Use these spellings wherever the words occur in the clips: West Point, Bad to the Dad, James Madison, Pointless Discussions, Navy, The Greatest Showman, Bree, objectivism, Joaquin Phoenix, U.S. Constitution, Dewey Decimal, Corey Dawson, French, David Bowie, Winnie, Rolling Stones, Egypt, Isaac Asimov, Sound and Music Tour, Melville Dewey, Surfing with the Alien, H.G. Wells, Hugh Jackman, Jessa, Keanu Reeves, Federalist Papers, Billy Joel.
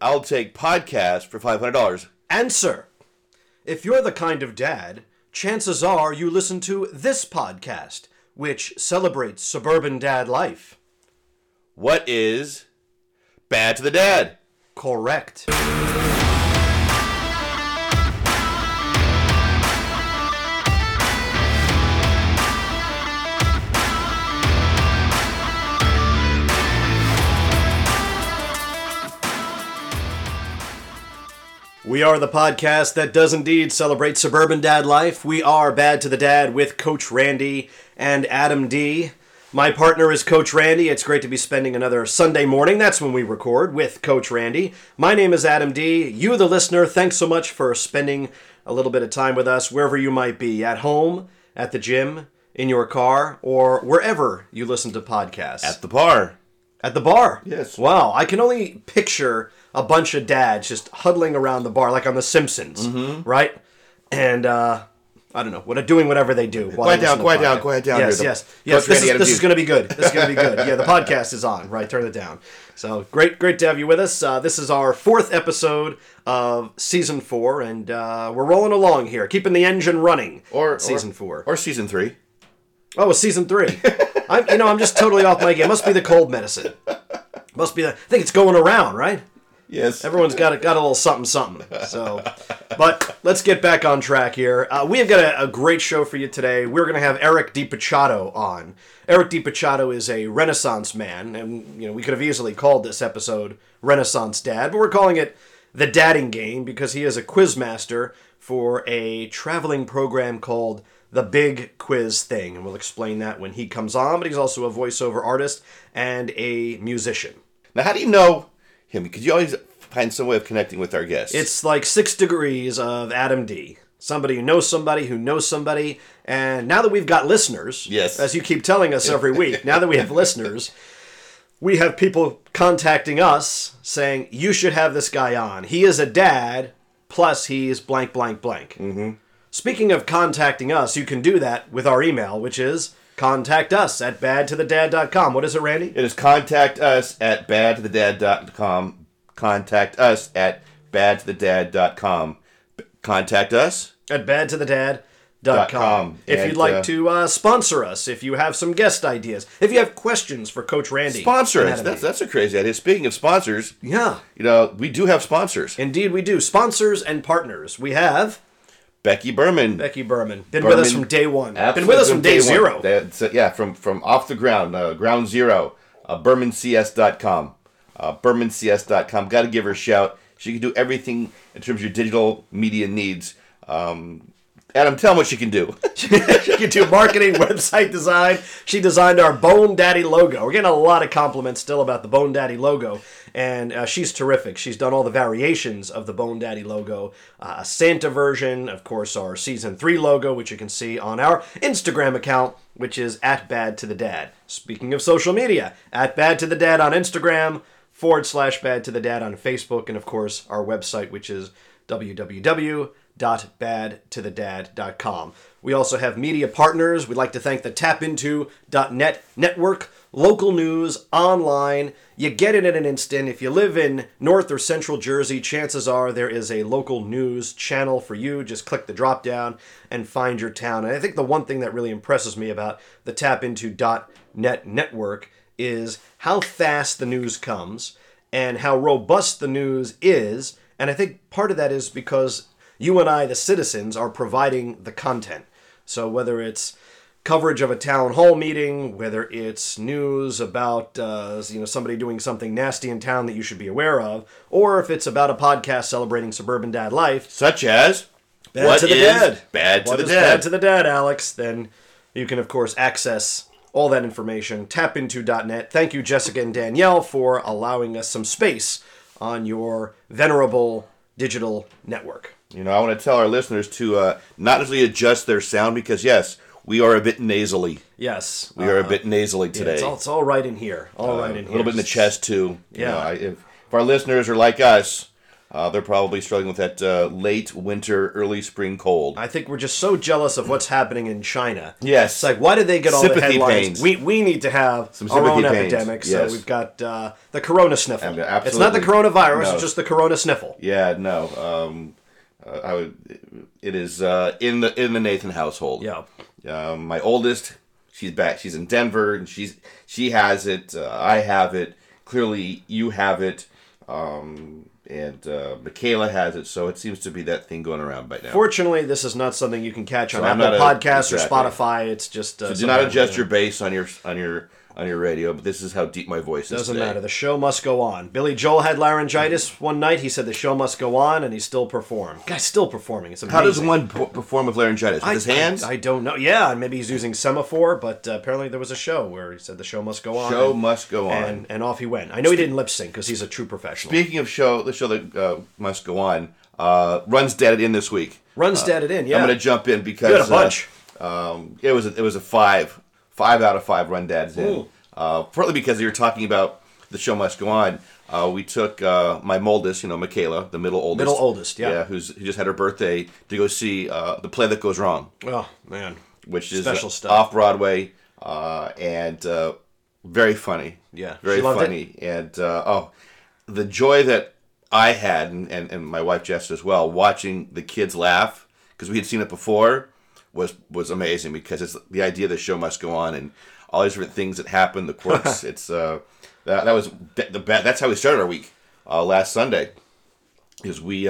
I'll take podcast for $500. Answer. If you're the kind of dad, chances are you listen to this podcast, which celebrates suburban dad life. What is Bad to the Dad? Correct. We are the podcast that does indeed celebrate suburban dad life. We are Bad to the Dad with Coach Randy and Adam D. My partner is Coach Randy. It's great to be spending another Sunday morning. That's when we record with Coach Randy. My name is Adam D. You, the listener, thanks so much for spending a little bit of time with us wherever you might be, at home, at the gym, in your car, or wherever you listen to podcasts. At the bar. At the bar? Yes. Wow. I can only picture a bunch of dads just huddling around the bar, like on The Simpsons, right? And, I don't know, doing whatever they do. Quiet down. Yes. This is going to be good. Yeah, the podcast is on. Right, turn it down. So, great to have you with us. This is our fourth episode of Season 4, and we're rolling along here, keeping the engine running. Season 4. Or Season 3. Oh, it's Season 3. I'm just totally off my game. It must be the cold medicine. I think it's going around, right? Yes. Everyone's got a little something. So, but let's get back on track here. We have got a great show for you today. We're going to have Eric DiPachato on. Eric DiPachato is a Renaissance man, and we could have easily called this episode Renaissance Dad, but we're calling it The Dadding Game because he is a quiz master for a traveling program called The Big Quiz Thing, and we'll explain that when he comes on, but he's also a voiceover artist and a musician. Now, how do you know him? Because you always find some way of connecting with our guests. It's like 6 degrees of Adam D. Somebody who knows somebody. And now that we've got listeners, yes, as you keep telling us every week, now that we have listeners, we have people contacting us saying, you should have this guy on. He is a dad, plus he is blank, blank, blank. Mm-hmm. Speaking of contacting us, you can do that with our email, which is contact us at badtothedad.com. What is it, Randy? It is contact us at badtothedad.com. Contact us at badtothedad.com. Contact us at badtothedad.com. If you'd like to sponsor us, if you have some guest ideas, if you have questions for Coach Randy. Sponsor us. That's a crazy idea. Speaking of sponsors, yeah, we do have sponsors. Indeed we do. Sponsors and partners. We have Becky Berman. Been with us from day one. Absolutely. Been with us from day zero. From off the ground, ground zero, BermanCS.com. BermanCS.com. Got to give her a shout. She can do everything in terms of your digital media needs. Adam, tell them what she can do. She can do marketing, website design. She designed our Bone Daddy logo. We're getting a lot of compliments still about the Bone Daddy logo, and she's terrific. She's done all the variations of the Bone Daddy logo. A Santa version, of course, our Season 3 logo, which you can see on our Instagram account, which is at Bad to the Dad. Speaking of social media, at Bad to the Dad on Instagram, / Bad to the Dad on Facebook, and, of course, our website, which is www.badtothedad.com. We also have media partners. We'd like to thank the Tapinto.net network, local news, online. You get it in an instant. If you live in North or Central Jersey, chances are there is a local news channel for you. Just click the drop down and find your town. And I think the one thing that really impresses me about the Tapinto.net network is how fast the news comes and how robust the news is. And I think part of that is because you and I, the citizens, are providing the content. So whether it's coverage of a town hall meeting, whether it's news about somebody doing something nasty in town that you should be aware of, or if it's about a podcast celebrating suburban dad life, such as Bad to the Dad, Alex. Then you can, of course, access all that information. Tapinto.net. Thank you, Jessica and Danielle, for allowing us some space on your venerable digital network. I want to tell our listeners to not necessarily adjust their sound because, yes, we are a bit nasally. Yes. We are a bit nasally today. Yeah, it's all right in here. A little bit in the chest, too. Yeah. If our listeners are like us, They're probably struggling with that late winter, early spring cold. I think we're just so jealous of what's happening in China. Yes. It's like, why do they get all the headlines? We need to have some our own epidemic, so we've got the corona sniffle. Absolutely. It's not the coronavirus, it's just the corona sniffle. Yeah, no. It is in the Nathan household. Yeah. My oldest, she's back. She's in Denver, and she has it. I have it. Clearly, you have it. And Michaela has it, so it seems to be that thing going around right now. Fortunately, this is not something you can catch on Apple Podcasts or Spotify. It's just so do not adjust your bass on your radio. But this is how deep my voice is. Doesn't matter. The show must go on. Billy Joel had laryngitis one night. He said the show must go on, and he still performed. Guy's still performing. It's amazing. How does one perform with laryngitis? With his hands? I don't know. Yeah, maybe he's using semaphore. But apparently there was a show where he said the show must go on. Show must go on, and off he went. I know he didn't lip sync because he's a true professional. Speaking of the show that must go on, Run's Dead in this week. Run's Dead in. Yeah, I'm going to jump in because you had a bunch. It was a 5 out of 5 Run Dads in. Partly because you were talking about the show must go on. We took my oldest, Michaela, the middle oldest. Yeah, who just had her birthday, to go see The Play That Goes Wrong. Oh, man. Which is special stuff. Off-Broadway and very funny. Yeah, very funny. And, the joy that I had, and my wife Jessica as well, watching the kids laugh, because we had seen it before, was amazing, because it's the idea the show must go on and all these different things that happen, the quirks. It's that's how we started our week last Sunday, is we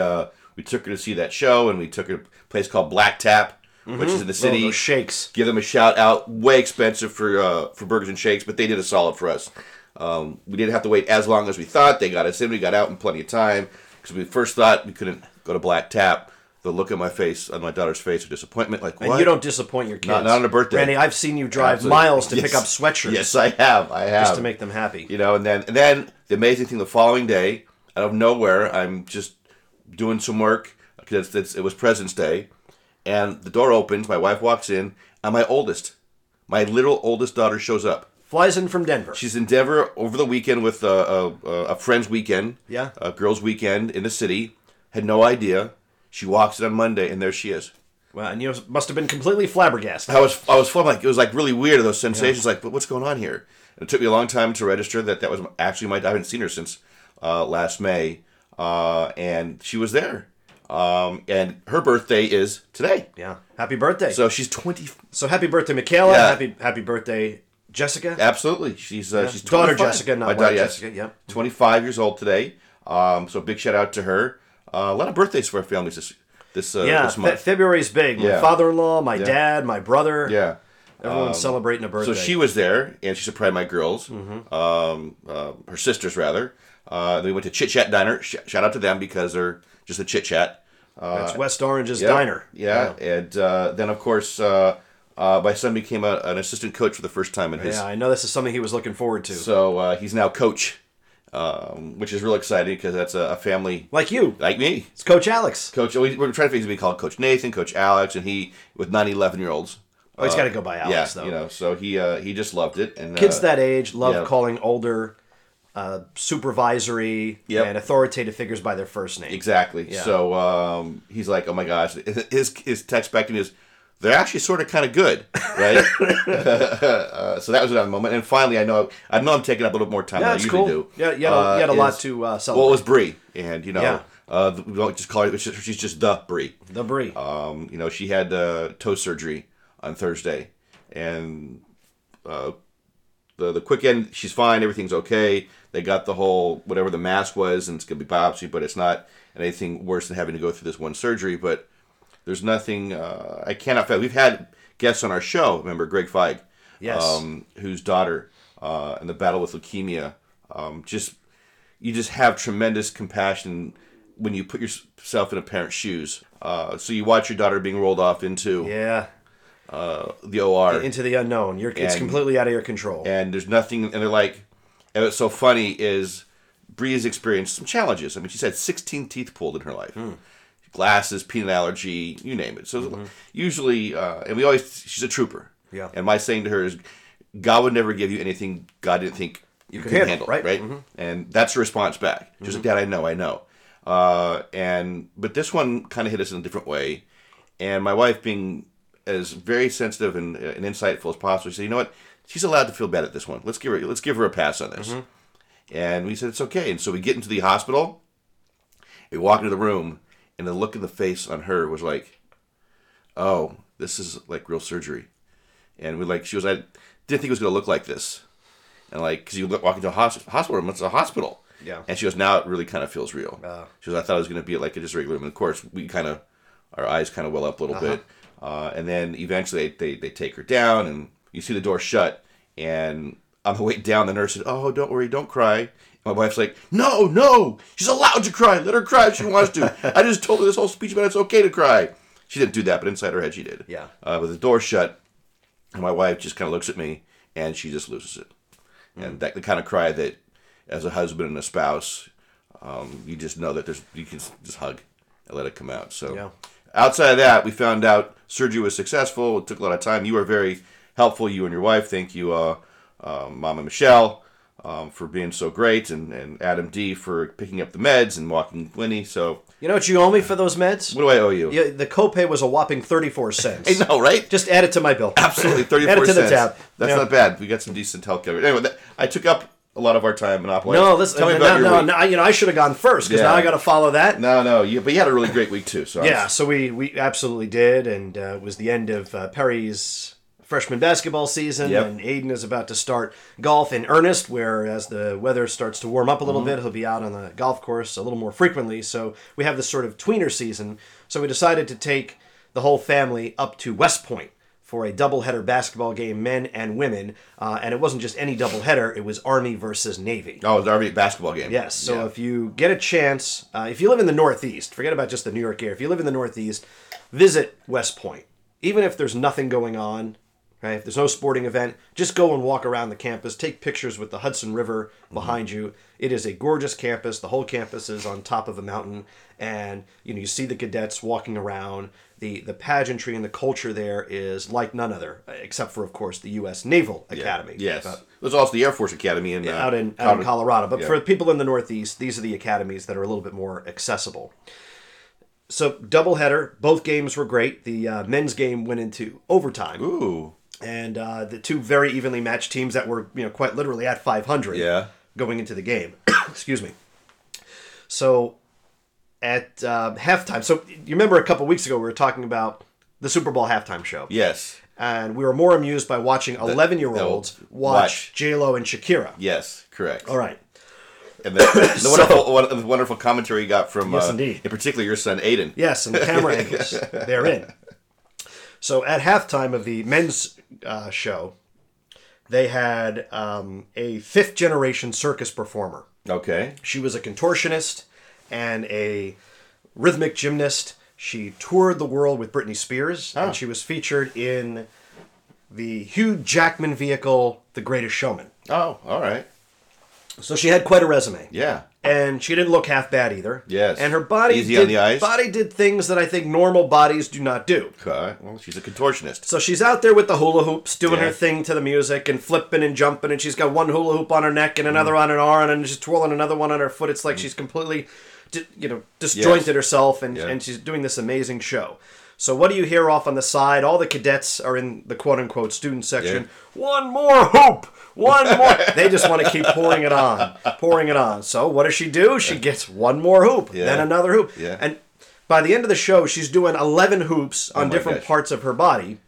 took her to see that show, and we took her to a place called Black Tap, which is in the city. Those shakes. Give them a shout out. Way expensive for burgers and shakes, but they did a solid for us. We didn't have to wait as long as we thought. They got us in. We got out in plenty of time, because we first thought we couldn't go to Black Tap. The look on my face, on my daughter's face, of disappointment, like, what? And you don't disappoint your kids. Not on a birthday. Randy, I've seen you drive miles to pick up sweatshirts. Yes, I have. Just to make them happy. And then the amazing thing, the following day, out of nowhere, I'm just doing some work, because it was President's Day, and the door opens, my wife walks in, and my little oldest daughter shows up. Flies in from Denver. She's in Denver over the weekend with a friend's weekend, a girls' weekend in the city, had no idea. She walks in on Monday, and there she is. Wow, and you must have been completely flabbergasted. I was like, it was like really weird, those sensations, like, but what's going on here? And it took me a long time to register that was actually I haven't seen her since last May, and she was there. And her birthday is today. Yeah, happy birthday. So she's 20. So happy birthday, Michaela. Yeah. Happy birthday, Jessica. Absolutely, she's daughter 25. Jessica, not my daughter Jessica. Yeah, 25 years old today. So big shout out to her. A lot of birthdays for our families this month. February's big. My father-in-law, my dad, my brother. Yeah. Everyone's celebrating a birthday. So she was there, and she surprised my girls, her sisters, rather. They went to Chit Chat Diner. Shout out to them, because they're just a Chit Chat. That's West Orange's Diner. Yeah, and then, of course, my son became an assistant coach for the first time in his... Yeah, I know this is something he was looking forward to. So he's now coach. Which is real exciting, because that's a family like me. It's Coach Alex. We're trying to figure out, we call it Coach Nathan, Coach Alex, and he with 9 11-year-olds. Oh, he's got to go by Alex though. So he just loved it. And kids that age love calling older supervisory and authoritative figures by their first name. Exactly. Yeah. So he's like, oh my gosh, his text back to me is, they're actually sort of kind of good, right? So that was another moment. And finally, I know I'm taking up a little bit more time than I usually do. Yeah, you had a lot to celebrate. Well, it was Bree. And, we don't just call her, she's just the Bree. The Bree. She had toe surgery on Thursday. And the quick end, she's fine. Everything's okay. They got the whole, whatever the mass was, and it's going to be biopsy, but it's not anything worse than having to go through this one surgery. But... there's nothing I cannot fathom. We've had guests on our show. Remember Greg Feig, whose daughter in the battle with leukemia. You just have tremendous compassion when you put yourself in a parent's shoes. So you watch your daughter being rolled off into the OR, into the unknown. It's completely out of your control. And there's nothing. And they're like, and what's so funny is Bree has experienced some challenges. I mean, she's had 16 teeth pulled in her life. Mm. Glasses, peanut allergy, you name it. So usually, and we always, she's a trooper. Yeah. And my saying to her is, God would never give you anything God didn't think you could handle, right? Mm-hmm. And that's her response back. Just like, Dad, I know. But this one kind of hit us in a different way. And my wife, being as very sensitive and insightful as possible, she said, you know what? She's allowed to feel bad at this one. Let's give her a pass on this. Mm-hmm. And we said, it's okay. And so we get into the hospital. We walk into the room, and the look in the face on her was like, oh, this is like real surgery. And I didn't think it was going to look like this. And because you walk into a hospital room, it's a hospital. Yeah. And she goes, now it really kind of feels real. She goes, I thought it was going to be like a just regular room. And of course, our eyes kind of well up a little bit. And then eventually they take her down, and you see the door shut. And on the way down, the nurse said, oh, don't worry, don't cry. My wife's like, no, she's allowed to cry. Let her cry if she wants to. I just told her this whole speech about it's okay to cry. She didn't do that, but inside her head she did. Yeah. With the door shut, and my wife just kind of looks at me, and she just loses it. Mm. And that the kind of cry that, as a husband and a spouse, you just know that you can just hug and let it come out. So yeah. Outside of that, we found out surgery was successful. It took a lot of time. You were very helpful, you and your wife. Thank you, Mama Michelle. For being so great, and Adam D for picking up the meds and walking Winnie. So you know what you owe me for those meds? What do I owe you? Yeah, the copay was a whopping 34 cents. I know, right? Just add it to my bill. Absolutely, 34 cents. Add it to the tab. That's not bad. We got some decent health care. Anyway, I took up a lot of our time monopolizing. No, listen. Tell me about your week. I should have gone first because now I got to follow that. No. But you had a really great week too. So so we absolutely did, and it was the end of Perry's freshman basketball season, and Aiden is about to start golf in earnest, where as the weather starts to warm up a little bit, he'll be out on the golf course a little more frequently, so we have this sort of tweener season. So we decided to take the whole family up to West Point for a doubleheader basketball game, men and women, and it wasn't just any doubleheader, it was Army versus Navy. Oh, it was the Army basketball game. Yes, so if you get a chance, if you live in the Northeast, forget about just the New York area, if you live in the Northeast, visit West Point. Even if there's nothing going on, right? If there's no sporting event, just go and walk around the campus. Take pictures with the Hudson River behind you. It is a gorgeous campus. The whole campus is on top of a mountain. And you see the cadets walking around. The pageantry and the culture there is like none other, except for, of course, the U.S. Naval Academy. Yes. There's also the Air Force Academy out in Colorado. But for people in the Northeast, these are the academies that are a little bit more accessible. So doubleheader. Both games were great. The men's game went into overtime. Ooh. And the two very evenly matched teams that were, quite literally at 500 going into the game. Excuse me. So at halftime, so you remember a couple weeks ago we were talking about the Super Bowl halftime show. Yes. And we were more amused by watching 11-year-olds watch J-Lo and Shakira. Yes, correct. All right. And the wonderful commentary you got from, in particular, your son Aiden. Yes, and the camera angles therein. So at halftime of the men's show, they had a fifth-generation circus performer. Okay. She was a contortionist and a rhythmic gymnast. She toured the world with Britney Spears, and she was featured in the Hugh Jackman vehicle, The Greatest Showman. Oh, all right. So she had quite a resume. Yeah. And she didn't look half bad either. Yes. And her body did things that I think normal bodies do not do. Okay. Well, she's a contortionist. So she's out there with the hula hoops, doing her thing to the music, and flipping and jumping, and she's got one hula hoop on her neck and another on her arm, and she's twirling another one on her foot. It's like she's completely, disjointed herself, and she's doing this amazing show. So what do you hear off on the side? All the cadets are in the quote-unquote student section. Yeah. One more hoop! One more! They just want to keep pouring it on. So what does she do? She gets one more hoop, then another hoop. Yeah. And by the end of the show, she's doing 11 hoops on different parts of her body.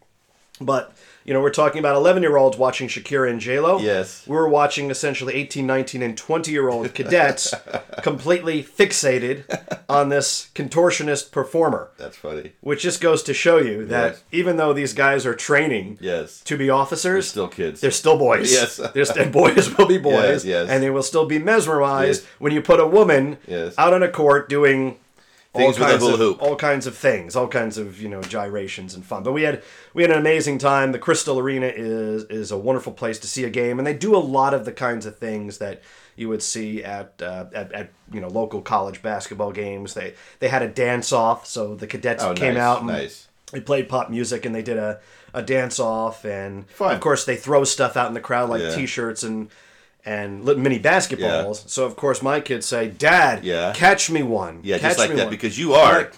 But, we're talking about 11-year-olds watching Shakira and J-Lo. Yes. We were watching essentially 18, 19, and 20-year-old cadets completely fixated on this contortionist performer. That's funny. Which just goes to show you that even though these guys are training to be officers, they're still kids. They're still boys. Yes. And boys will be boys. Yes. And they will still be mesmerized when you put a woman out on a court doing all kinds of things, all kinds of gyrations and fun. But we had an amazing time. The Crystal Arena is a wonderful place to see a game, and they do a lot of the kinds of things that you would see at local college basketball games. They had a dance off, so the cadets came out and they played pop music and they did a dance off, and of course they throw stuff out in the crowd like t-shirts and and little mini basketballs. Yeah. So, of course, my kids say, Dad, catch me one. Yeah, catch just like that, one. Because you are... Like,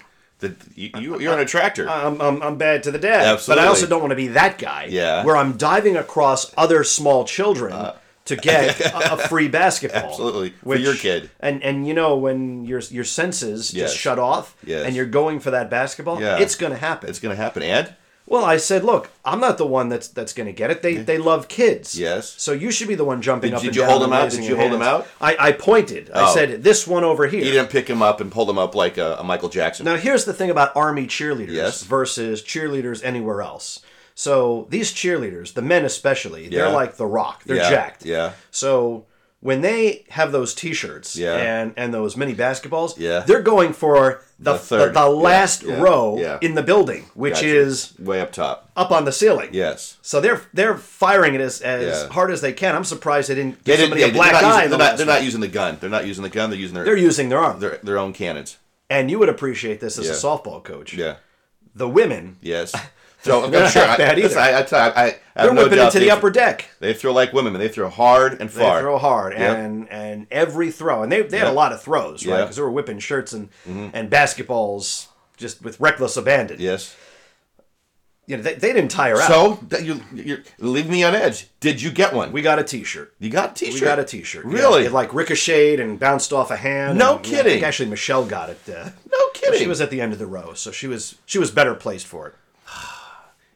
you're an attractor. I'm bad to the dad. Absolutely. But I also don't want to be that guy. Yeah. Where I'm diving across other small children to get a free basketball. Absolutely. For your kid. And you know, when your senses just shut off and you're going for that basketball, it's going to happen. It's going to happen. And? Well, I said, look, I'm not the one that's going to get it. They love kids. Yes. So you should be the one jumping up and down. Did you hold him out? I pointed. Oh. I said, this one over here. You didn't pick him up and pull him up like a Michael Jackson. Now, here's the thing about Army cheerleaders versus cheerleaders anywhere else. So these cheerleaders, the men especially, they're like The Rock. They're jacked. Yeah. So... when they have those T-shirts and those mini basketballs, they're going for the last row in the building, which is way up top, up on the ceiling. Yes. So they're firing it as hard as they can. I'm surprised they didn't give somebody a black eye. They're not using the gun. They're using their arm. Their own cannons. And you would appreciate this as a softball coach. Yeah. The women. Yes. So I'm sure not bad either. I they're whipping into the upper deck. They throw like women. They throw hard and far. They throw hard and every throw. And they had a lot of throws, right? Because they were whipping shirts and basketballs just with reckless abandon. Yes. You know, they didn't tire out. So you're leave me on edge. Did you get one? We got a T-shirt. You got a T-shirt? We got a T-shirt. Really? Yeah. It like ricocheted and bounced off a hand. No kidding. Yeah, I think actually Michelle got it. No kidding. She was at the end of the row, so she was better placed for it.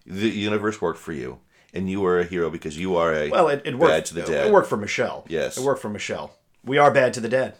The universe worked for you, and you were a hero because you are a bad to the dad. It worked for Michelle. Yes. It worked for Michelle. We are bad to the dad.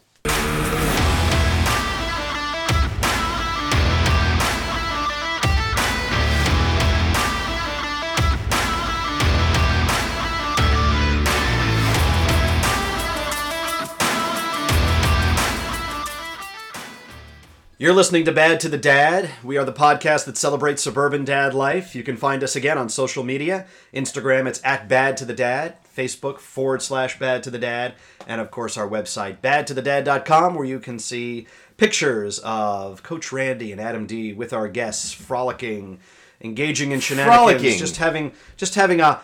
You're listening to Bad to the Dad. We are the podcast that celebrates suburban dad life. You can find us again on social media. Instagram, it's @BadToTheDad. Facebook, /BadToTheDad. And, of course, our website, BadToTheDad.com, where you can see pictures of Coach Randy and Adam D with our guests frolicking, engaging in shenanigans, just having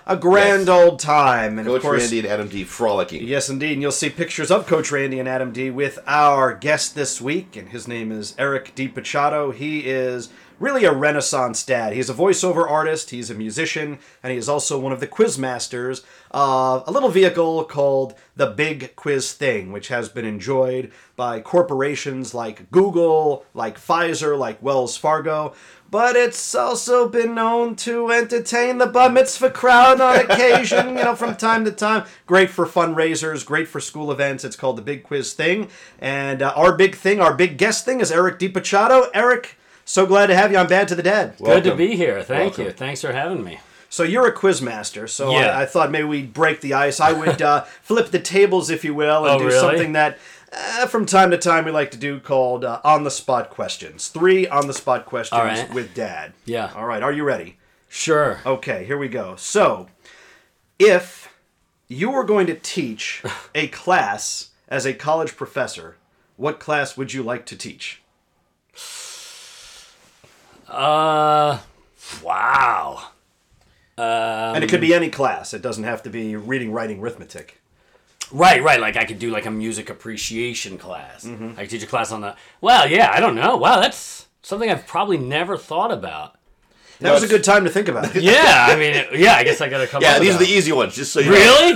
a grand old time. And Coach of course, Randy and Adam D frolicking. Yes, indeed. And you'll see pictures of Coach Randy and Adam D with our guest this week, and his name is Eric DiPachato. He is really a Renaissance dad. He's a voiceover artist, he's a musician, and he is also one of the quiz masters of a little vehicle called The Big Quiz Thing, which has been enjoyed by corporations like Google, like Pfizer, like Wells Fargo, but it's also been known to entertain the bar mitzvah crowd on occasion, from time to time. Great for fundraisers, great for school events. It's called The Big Quiz Thing, and our big guest thing is Eric DiPachato. Eric, so glad to have you on Bad to the Dad. Welcome. Good to be here. Thank you. Thanks for having me. So you're a quiz master, so I thought maybe we'd break the ice. I would flip the tables, if you will, and something that... from time to time, we like to do called on-the-spot questions. 3 on-the-spot questions with Dad. Yeah. All right. Are you ready? Sure. Okay. Here we go. So, if you were going to teach a class as a college professor, what class would you like to teach? Wow. And it could be any class. It doesn't have to be reading, writing, arithmetic. Right. Like I could do like a music appreciation class. Mm-hmm. I could teach a class on that. Well, yeah, I don't know. Wow, that's something I've probably never thought about. That was a good time to think about it. Yeah, I mean, I guess I got to come up with these are the easy ones, just so you know. Really?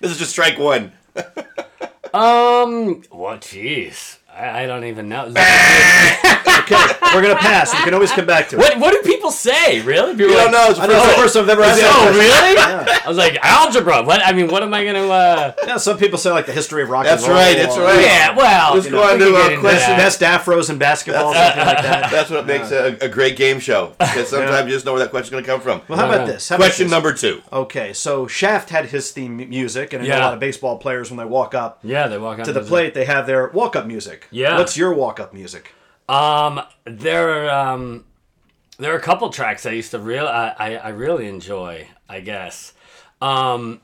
This is just strike 1. Well, jeez. I don't even know. Okay, we're going to pass. You can always come back to it. What do people say, really? You don't know. It's the first time I've ever asked that question. Oh, really? Yeah. I was like, algebra. What am I going to... some people say, like, the history of rock and roll. That's right. Yeah, well... Let's go on to a question. Best afros in basketball, something like that. That's what makes a great game show. Because sometimes you just know where that question's going to come from. Well, how about this? Question number 2. Okay, so Shaft had his theme music, and I know a lot of baseball players, when they walk up to the plate, they have their walk-up music. Yeah. What's your walk-up music? There are a couple tracks I used to I really enjoy, I guess. Do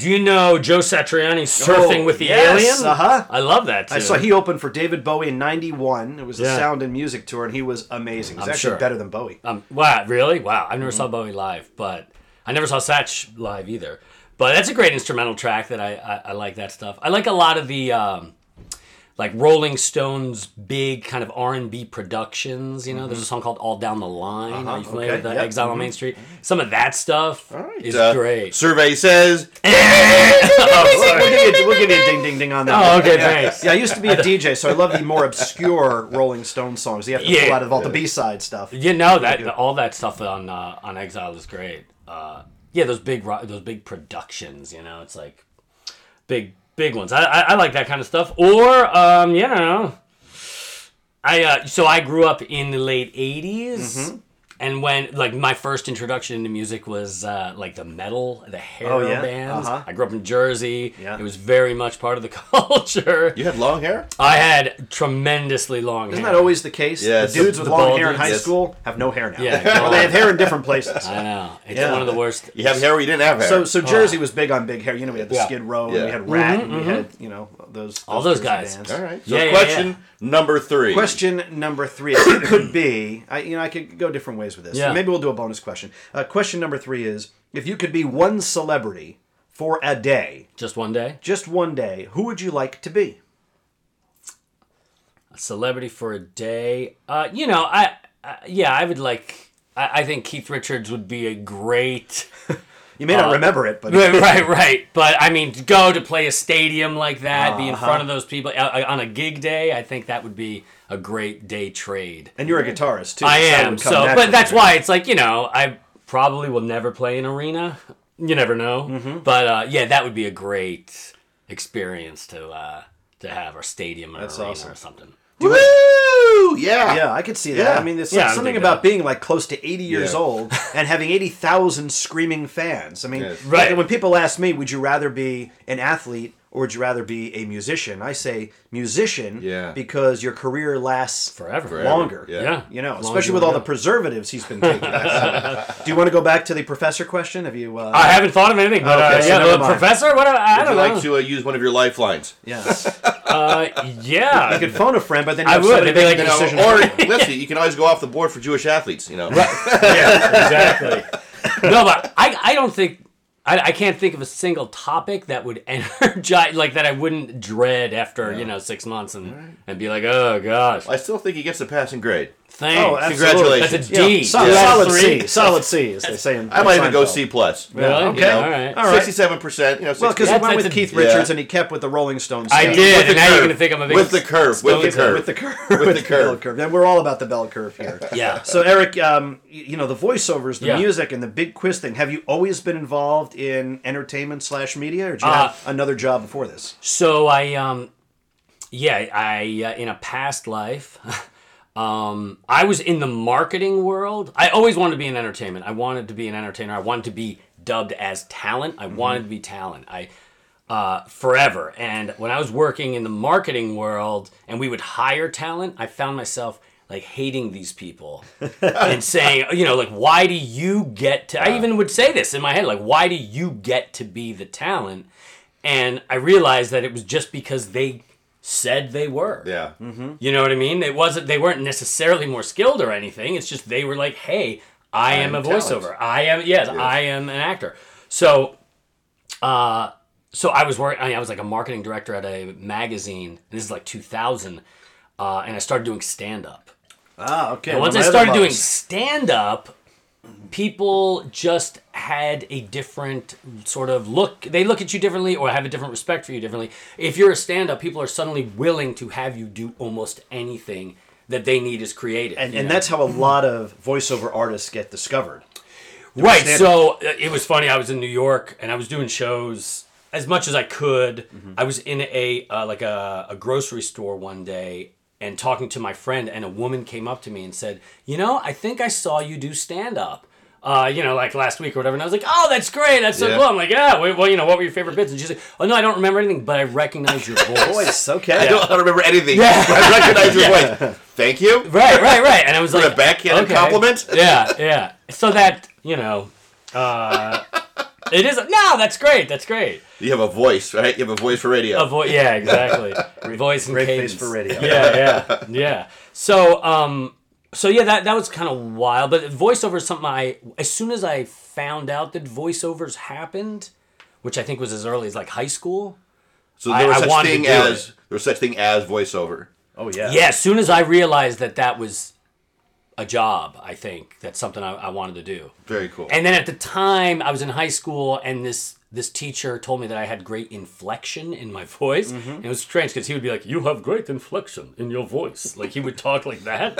you know Joe Satriani's Surfing with the Alien? Uh-huh. I love that too. I saw he opened for David Bowie in 91. It was a Sound and Music tour, and he was amazing. He was better than Bowie. Wow, really? Wow. I never saw Bowie live, but I never saw Satch live either. But that's a great instrumental track that I like that stuff. I like a lot of the like Rolling Stones big kind of R&B productions. You know, there's a song called All Down the Line. Are you familiar with that? Yep. Exile on Main Street. Some of that stuff is great. Survey says. We'll give you a ding, ding, ding on that. Oh, okay, thanks. Yeah, I used to be a DJ, so I love the more obscure Rolling Stones songs. You have to pull out of all the B-side stuff. You know, that all that stuff on Exile is great. Yeah, those big productions, you know, it's like big ones. I like that kind of stuff. Or yeah, I don't know. So I grew up in the late 80s, and when like my first introduction into music was like the hair bands. I grew up in Jersey. Yeah. It was very much part of the culture. You had long hair? I had tremendously long hair. Isn't that always the case? Yes. The dudes with long hair in high school have no hair now. Yeah, well, they have hair in different places. I know. It's one of the worst. You have hair where you didn't have hair. So Jersey was big on big hair. You know, we had the Skid Row, and we had Rat, and we had, you know, those all those guys. Bands. All right. So question number 3. Question number 3. It could be, I could go different ways with this. Yeah. So maybe we'll do a bonus question. Question number 3 is, if you could be one celebrity for a day. Just one day. Who would you like to be? A celebrity for a day. You know, I would like, I think Keith Richards would be a great... You may not remember it, but... Right. But, I mean, to go to play a stadium like that, be in front of those people on a gig day, I think that would be a great day trade. And you're a guitarist, too. I am, but that's why it's like, you know, I probably will never play an arena. You never know. Mm-hmm. But, yeah, that would be a great experience to have, or stadium or arena or something. Woo! Yeah. Yeah, I could see that. I mean, there's something about being like close to 80 years old and having 80,000 screaming fans. I mean, and when people ask me, would you rather be an athlete or would you rather be a musician? I say musician because your career lasts forever. Longer. Yeah. You know, especially with all the preservatives he's been taking. Do you want to go back to the professor question? Have you? I haven't thought of anything. But professor? What? I don't know. Would you like to use one of your lifelines? Yes. Yeah. You could phone a friend, but then you have somebody make a decision. Or, listen, you can always go off the board for Jewish athletes, you know. Exactly. No, but I don't think... I can't think of a single topic that would energize, like that I wouldn't dread after, 6 months and be like, oh, gosh. I still think he gets a passing grade. Thanks. Oh, congratulations. That's a D. Solid C. Solid C, as they say in I might even go C+. Really? Yeah. Okay. All right. 67%. You know, well, because he went with Keith Richards and he kept with the Rolling Stones. I did, and now you're going to think I'm a big... With the curve. And we're all about the bell curve here. Yeah. So, Eric, you know, the voiceovers, the music, and the big quiz thing, have you always been involved in entertainment /media, or did you have another job before this? So, I in a past life... I was in the marketing world. I always wanted to be in entertainment. I wanted to be an entertainer. I wanted to be dubbed as talent. I wanted to be talent. I forever. And when I was working in the marketing world and we would hire talent, I found myself like hating these people and saying, you know, like, why do you get to, I even would say this in my head, like, why do you get to be the talent? And I realized that it was just because they said they were. Yeah. Mm-hmm. You know what I mean? They weren't necessarily more skilled or anything. It's just they were like, hey, I am a voiceover. I am an actor. So I was like a marketing director at a magazine. This is like 2000. And I started doing stand-up. Ah, okay. And once I started doing stand-up, people just had a different sort of look. They look at you differently or have a different respect for you differently. If you're a stand-up, people are suddenly willing to have you do almost anything that they need is creative. And that's how a lot of voiceover artists get discovered. Right. So it was funny. I was in New York and I was doing shows as much as I could. Mm-hmm. I was in a grocery store one day and talking to my friend, and a woman came up to me and said, you know, I think I saw you do stand-up, you know, like last week or whatever. And I was like, oh, that's great. That's so cool. I'm like, yeah, well, you know, what were your favorite bits? And she's like, oh, no, I don't remember anything, but I recognize your voice. Okay. Yeah. I don't remember anything. Yeah. But I recognize your voice. Thank you. Right. And I was like, a backhanded compliment? Yeah. So that, you know... It is. No, that's great. You have a voice, right? You have a voice for radio. Yeah, exactly. Voice and cadence. Great face for radio. Yeah. So, that was kind of wild. But voiceover is something as soon as I found out that voiceovers happened, which I think was as early as like high school. So there was such thing as voiceover. Oh yeah. Yeah. As soon as I realized that was a job, I think that's something I wanted to do. Very cool. And then at the time I was in high school, and this teacher told me that I had great inflection in my voice. Mm-hmm. And it was strange because he would be like, "You have great inflection in your voice." Like he would talk like that.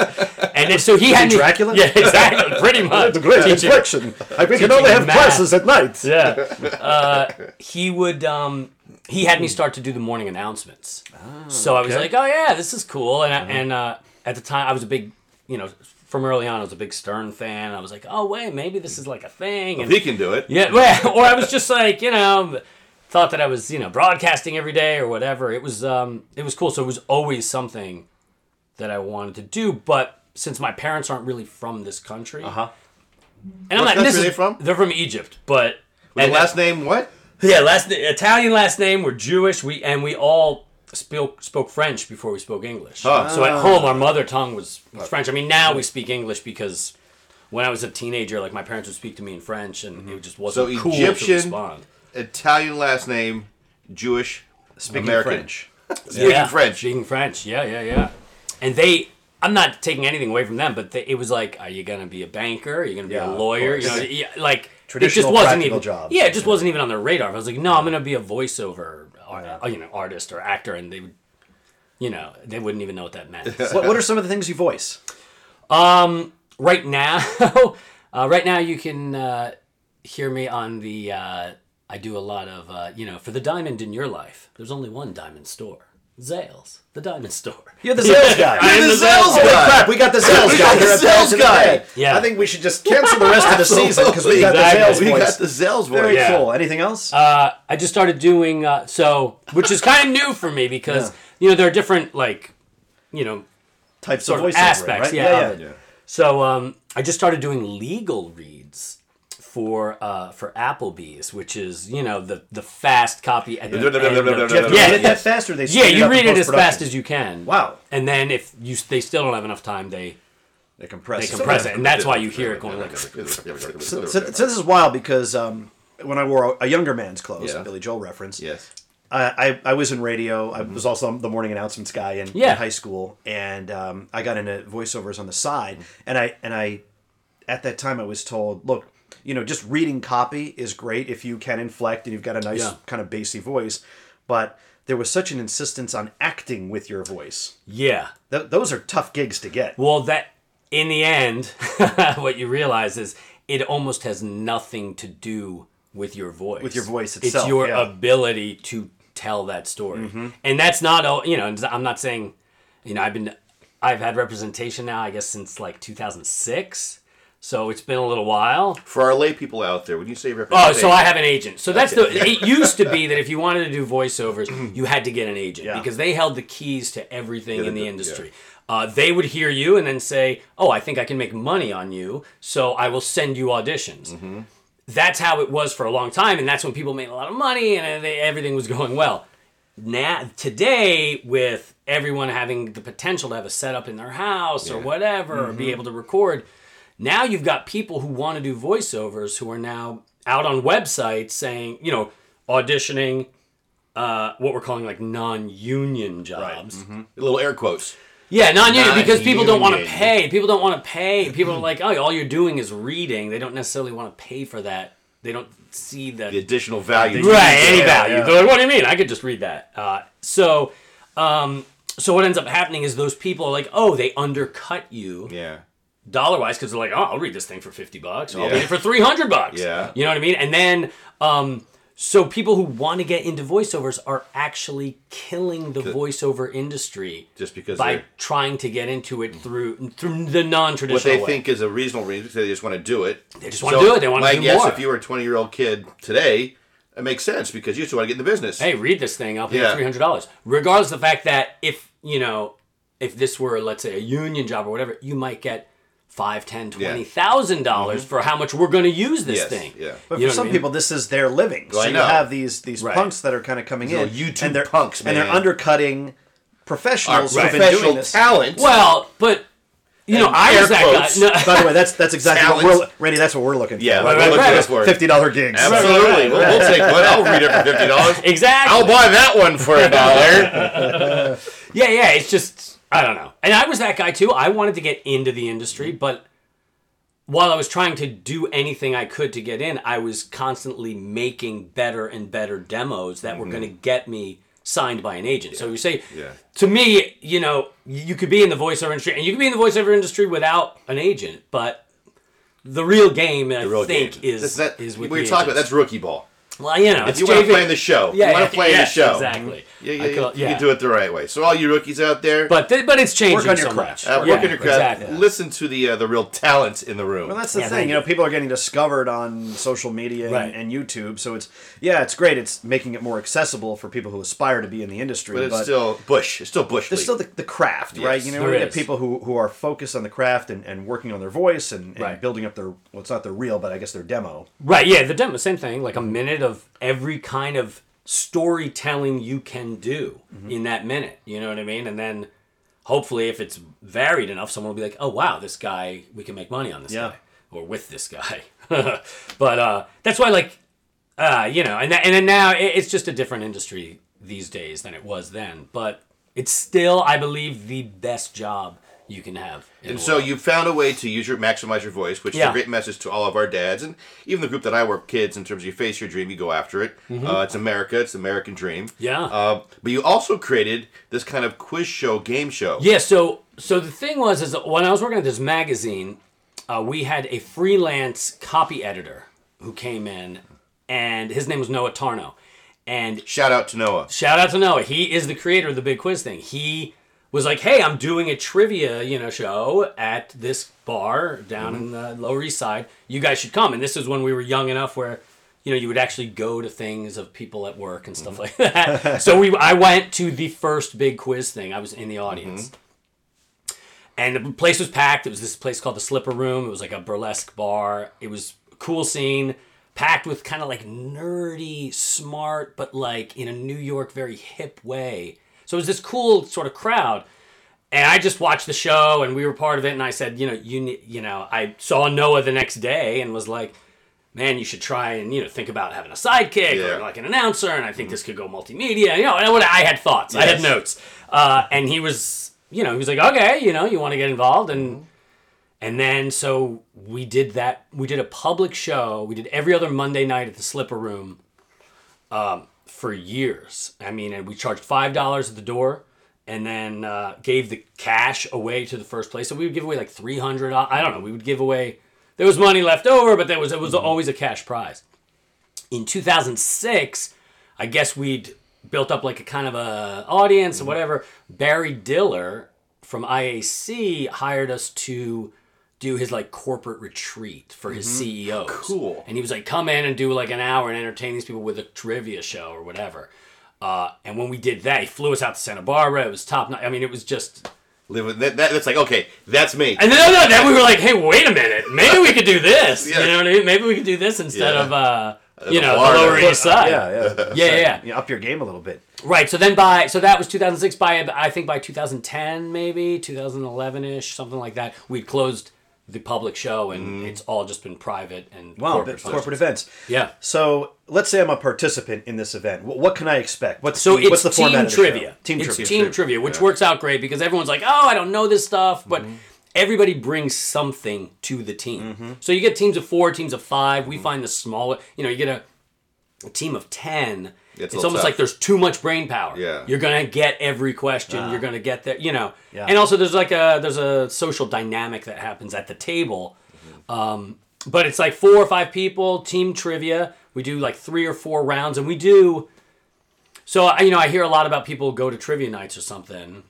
And then, so he had Dracula. Yeah, exactly. Pretty much. The great inflection. I think you know they have classes at night. Yeah. He would. He had me start to do the morning announcements. Oh, so I was like, "Oh yeah, this is cool." And mm-hmm. and at the time I was a big, from early on, I was a big Stern fan. I was like, oh, wait, maybe this is like a thing. Well, and he can do it. Yeah, well, or I was just like, thought that I was, broadcasting every day or whatever. It was cool. So it was always something that I wanted to do. But since my parents aren't really from this country. Uh-huh. And what country are they from? They're from Egypt. But the last name what? Yeah, Italian last name. We're Jewish. We all spoke French before we spoke English. Oh. So at home, our mother tongue was French. I mean, now we speak English because when I was a teenager, like my parents would speak to me in French, and it just wasn't cool to respond. Italian last name, Jewish, speaking American. French. Speaking French. Yeah. And I'm not taking anything away from them, but it was like, are you going to be a banker? Are you going to be a lawyer? Traditional, practical jobs. Yeah, it just wasn't even on their radar. I was like, no, I'm going to be a voiceover artist or actor, and they would, they wouldn't even know what that meant. So. What are some of the things you voice? Right now you can hear me on the. I do a lot of for the diamond in your life. There's only one diamond store. Zales, the diamond store. You're the Zales guy. I'm the Zales guy. Holy crap, we got the Zales guy. Here at Bad to the Dad. Yeah. I think we should just cancel the rest of the season because we got the Zales voice. We got the Zales voice. Very cool. Anything else? I just started doing which is kind of new for me because there are different types of voice aspects. Right? Yeah. So I just started doing legal reads for Applebee's, which is the fast copy. At the read it that fast, or they you read it as fast as you can. Wow! And then if they still don't have enough time, they compress it. And that's why you hear it going like. So this is wild because when I wore a younger man's clothes, a Billy Joel reference. Yes. I was in radio. I was also the morning announcements guy in high school, and I got into voiceovers on the side. And I at that time I was told, look. Just reading copy is great if you can inflect and you've got a nice kind of bassy voice. But there was such an insistence on acting with your voice. Yeah. Those are tough gigs to get. Well, in the end, what you realize is it almost has nothing to do with your voice. With your voice itself. It's your ability to tell that story. Mm-hmm. And that's not, I'm not saying, I've had representation now, I guess, since like 2006. So it's been a little while. For our lay people out there, when you say representation... Oh, so I have an agent. So that's it used to be that if you wanted to do voiceovers, you had to get an agent because they held the keys to everything in the industry. Yeah. They would hear you and then say, oh, I think I can make money on you, so I will send you auditions. Mm-hmm. That's how it was for a long time, and that's when people made a lot of money and everything was going well. Now, today, with everyone having the potential to have a setup in their house or whatever, or be able to record... Now you've got people who want to do voiceovers who are now out on websites saying, auditioning what we're calling like non-union jobs. Right. Mm-hmm. Little air quotes. Yeah, non-union because people don't want to pay. People don't want to pay. People are like, oh, all you're doing is reading. They don't necessarily want to pay for that. They don't see the additional value. Right, any value. Yeah. They're like, what do you mean? I could just read that. So what ends up happening is those people are like, oh, they undercut you. Yeah. Dollar-wise, because they're like, oh, I'll read this thing for $50, or I'll read it for $300. Yeah. You know what I mean? And then, so people who want to get into voiceovers are actually killing the voiceover industry just because by trying to get into it through the non-traditional way. What they think is a reasonable reason, they just want to do it. They just want to do it. They want to do more. My guess, if you were a 20-year-old kid today, it makes sense because you still want to get in the business. Hey, read this thing. I'll pay $300. Regardless of the fact that if this were, let's say, a union job or whatever, you might get... $5,000, $10,000, $20,000 for how much we're going to use this thing. Yeah. But for some people, this is their living. Well, so you have these punks that are kind of coming in. YouTube and they're punks, man. And they're undercutting professionals who've been doing this. Talent. Well, but You know, I was that guy. No. By the way, that's exactly what we're, Randy, that's what we're looking for. Yeah, right, we're looking for $50 gigs. Absolutely. Right. We'll take one. I'll read it for $50. Exactly. I'll buy that one for $1. Yeah, it's just, I don't know. And I was that guy too. I wanted to get into the industry, but while I was trying to do anything I could to get in, I was constantly making better and better demos that were going to get me signed by an agent. Yeah. So you say, to me, you know, you could be in the voiceover industry, and you could be in the voiceover industry without an agent, but the real game, I think, is with the agents. We were talking about, that's rookie ball. Well, you know. If you want to play in the show. Yeah, you want to play in the show. Exactly. You can do it the right way. So all you rookies out there. But it's changing so much. Work on your craft. Work on your craft. Exactly. Listen to the real talent in the room. Well, that's the thing. You know, people are getting discovered on social media and YouTube. So it's great. It's making it more accessible for people who aspire to be in the industry. But it's still Bush. It's still Bush league. There's still the craft, right? You know, we get people who are focused on the craft and working on their voice and building up their, well, it's not their reel, but I guess their demo. Right, yeah, the demo, same thing. Like a minute of every kind of storytelling you can do in that minute, you know what I mean? And then hopefully if it's varied enough, someone will be like, oh wow, this guy, we can make money on this guy or with this guy. But that's why, like, you know, and then now it's just a different industry these days than it was then, but it's still, I believe, the best job you can have. And so you found a way to use maximize your voice, which is a great message to all of our dads and even the group that I work, kids, in terms of you face your dream, you go after it. It's America. It's the American dream. Yeah. But you also created this kind of quiz show, game show. Yeah, so the thing was, is when I was working at this magazine, we had a freelance copy editor who came in, and his name was Noah Tarnow. And shout out to Noah. He is the creator of The Big Quiz Thing. He was like, hey, I'm doing a trivia, you know, show at this bar down in the Lower East Side. You guys should come. And this is when we were young enough where, you know, you would actually go to things of people at work and stuff like that. So I went to the first Big Quiz Thing. I was in the audience. And the place was packed. It was this place called the Slipper Room. It was like a burlesque bar. It was a cool scene, packed with kind of like nerdy, smart, but like in a New York very hip way. So it was this cool sort of crowd, and I just watched the show, and we were part of it. And I said, you know, I saw Noah the next day, and was like, man, you should try and, you know, think about having a sidekick or like an announcer, and I think this could go multimedia. You know, and I had thoughts, I had notes, and he was, you know, he was like, okay, you know, you want to get involved, and then so we did that. We did a public show. We did every other Monday night at the Slipper Room. For years. I mean, and we charged $5 at the door and then gave the cash away to the first place. So we would give away like $300. I don't know. We would give away. There was money left over, but it was always a cash prize. In 2006, I guess we'd built up like a kind of a audience or whatever. Barry Diller from IAC hired us to do his like corporate retreat for his CEOs. Cool. And he was like, come in and do like an hour and entertain these people with a trivia show or whatever. And when we did that, he flew us out to Santa Barbara. It was top notch. I mean, it was just that's like, okay, that's me. And then we were like, hey, wait a minute. Maybe we could do this. You know what I mean? Maybe we could do this instead of, you know, the Lower East Side. Yeah. Up your game a little bit. Right. So then so that was 2006. I think by 2010, maybe 2011-ish, something like that, we'd closed the public show, and it's all just been private and corporate events. Yeah. So let's say I'm a participant in this event. What can I expect? What's the format of the show? It's team trivia, which works out great because everyone's like, oh, I don't know this stuff, but everybody brings something to the team. So you get teams of 4, teams of 5. We find the smaller, you know, you get a team of 10. It's almost tough. Like there's too much brain power. Yeah. You're going to get every question. You're going to get that, you know. Yeah. And also there's like a social dynamic that happens at the table. But it's like 4 or 5 people, team trivia. We do like 3 or 4 rounds. And we do. So, you know, I hear a lot about people go to trivia nights or something.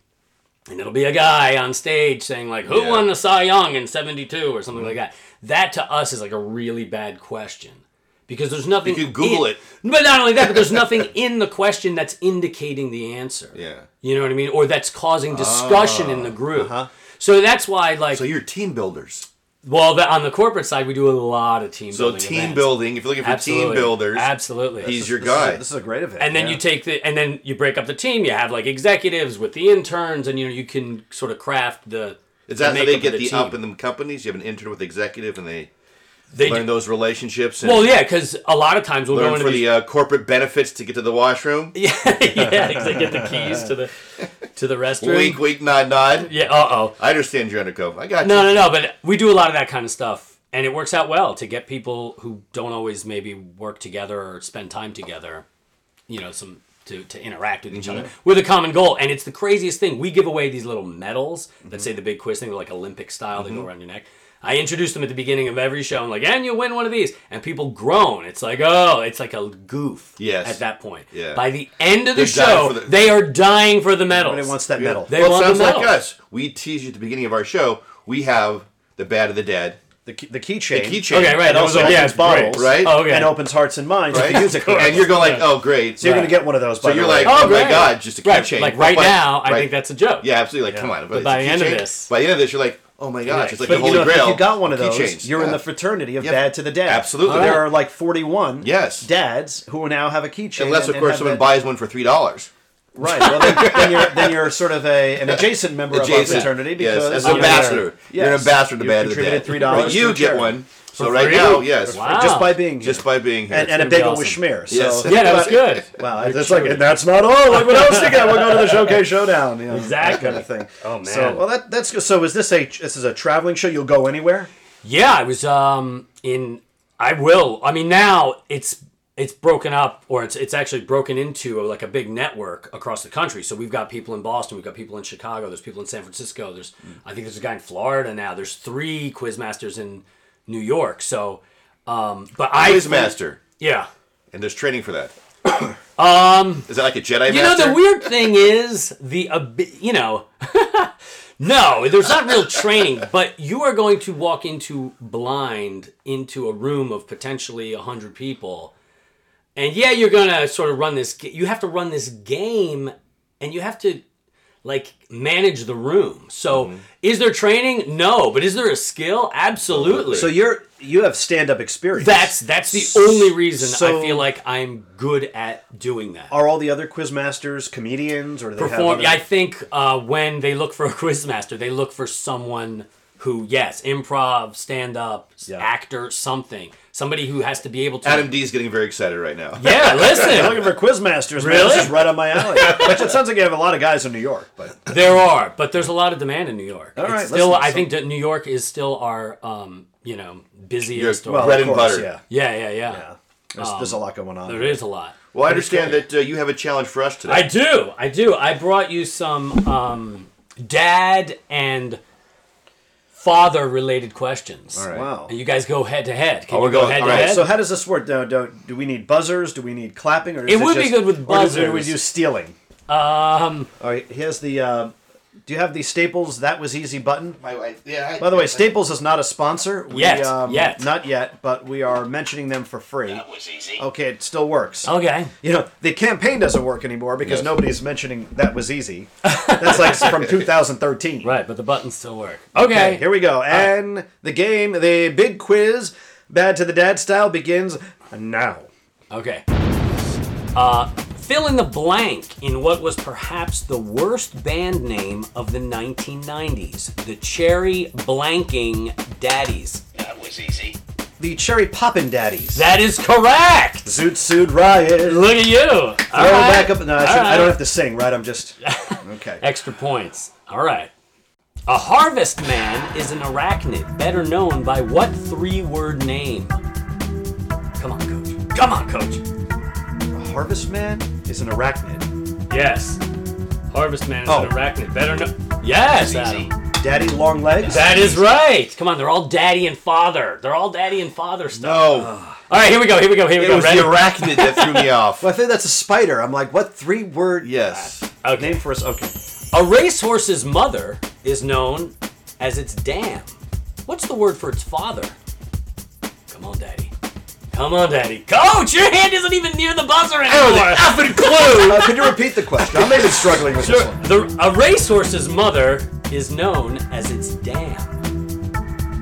And it'll be a guy on stage saying like, who won the Cy Young in 72 or something like that. That to us is like a really bad question. Because there's nothing. You could Google it. But not only that, but there's nothing in the question that's indicating the answer. Yeah. You know what I mean? Or that's causing discussion in the group. So that's why, like. So you're team builders. Well, on the corporate side, we do a lot of team building. So team building, if you're looking for team builders. Absolutely. He's your guy. This is a great event. And then you take and then you break up the team. You have like executives with the interns, and you know, you can sort of craft the. Is that how they get the up in them companies? You have an intern with executive and they learn those relationships? And well, yeah, because a lot of times we'll go into the corporate benefits to get to the washroom? Yeah, yeah, because they get the keys to the restroom. Wink, wink, nod, nod. Yeah, uh-oh. I understand you're undercover. I got you. No, but we do a lot of that kind of stuff. And it works out well to get people who don't always maybe work together or spend time together, some... To interact with each mm-hmm. other with a common goal. And it's the craziest thing. We give away these little medals that mm-hmm. say the Big Quiz Thing. They're like Olympic style. Mm-hmm. They go around your neck. I introduce them at the beginning of every show. I'm like, and you'll win one of these. And people groan. It's like, oh, it's like a goof yes. at that point. Yeah. By the end of the show, they are dying for the medals. Everybody wants that medal. They want the medal. It sounds like us. We tease you at the beginning of our show. We have the Bad of the Dead. The keychain. The keychain. Okay, right. That was like, opens bottles. Right. Oh, okay. And opens hearts and minds. Right. The music. And you're going like, oh, great. So you're going to get one of those. So you're like, oh, my God, just a keychain. Like right now, I think that's a joke. Yeah, absolutely. Like, come on. But by the end of this, you're like, oh, my gosh. It's like the Holy Grail. If you got one of those, you're in the fraternity of Bad to the Dad. Absolutely. There are like 41 dads who now have a keychain. Unless, of course, someone buys one for $3. Right. Well, then you're sort of an adjacent member of our fraternity because yes. as an ambassador, you're an ambassador to Bad to the Dad. $3. You get one. So right now, yes, wow. just by being here, and a bagel with schmear. So yes. Yeah, that was good. Wow, it's like and that's not all. Like what else you got? We'll go to the Showcase Showdown. Exactly. That kind of thing. Oh man. So well, that's good. So is this is a traveling show? You'll go anywhere? Yeah, I was in. I will. I mean, now it's. It's broken up, or it's actually broken into like a big network across the country. So we've got people in Boston, we've got people in Chicago, there's people in San Francisco, I think there's a guy in Florida now. There's 3 Quizmasters in New York. So, but Quizmaster. Yeah. And there's training for that. Is that like a Jedi Master? The weird thing is no, there's not real training, but you are going to walk into a room of potentially 100 people. And yeah, you're going to sort of run this... You have to run this game, and you have to, like, manage the room. So, mm-hmm. Is there training? No. But is there a skill? Absolutely. So you have stand-up experience. That's the only reason I feel like I'm good at doing that. Are all the other quizmasters comedians? Or do they perform? I think when they look for a quizmaster, they look for someone who, yes, improv, stand-up, actor, something. Somebody who has to be able to... Adam D is getting very excited right now. Yeah, listen. I'm looking for quizmasters. Really? Man, this is right up my alley. Which it sounds like you have a lot of guys in New York. But there are, but there's a lot of demand in New York. All right. I think that New York is still our, busiest... bread and butter. Yeah. There's a lot going on. There is a lot. Well, I understand that you have a challenge for us today. I do. I brought you some dad and... father-related questions. All right. Wow. And you guys go head-to-head. Can you go head-to-head? So how does this work? Do we need buzzers? Do we need clapping? Or it would be good with buzzers. Or do we do stealing? All right, here's the... do you have the Staples That Was Easy button? My wife. Yeah. By the way, Staples is not a sponsor. Yet. Not yet, but we are mentioning them for free. That was easy. Okay, it still works. Okay. The campaign doesn't work anymore because nobody's mentioning That Was Easy. That's like from 2013. Right, but the buttons still work. Okay. Here we go. And the game, the big quiz, Bad to the Dad style, begins now. Okay. Fill in the blank in what was perhaps the worst band name of the 1990s. The Cherry Blanking Daddies. That was easy. The Cherry Poppin' Daddies. That is correct! Zoot Suit Riot. Look at you. All right. Back up. No, I don't have to sing, right? I'm just... Okay. Extra points. All right. A harvest man is an arachnid, better known by what three-word name? Come on, Coach. Harvest Man is an arachnid. Yes. Harvest Man is an arachnid. Better know. Yes, Adam. Daddy Long Legs? That is right. Come on, they're all daddy and father. They're all daddy and father stuff. No. All right, here we go. It was the arachnid that threw me off. Well, I think that's a spider. I'm like, what three-word? Yes. Okay. Name for us. Okay. A racehorse's mother is known as its dam. What's the word for its father? Come on, Daddy. Coach, your hand isn't even near the buzzer anymore. Oh, the effing clue. Could you repeat the question? I'm maybe struggling with this one. A racehorse's mother is known as its dam.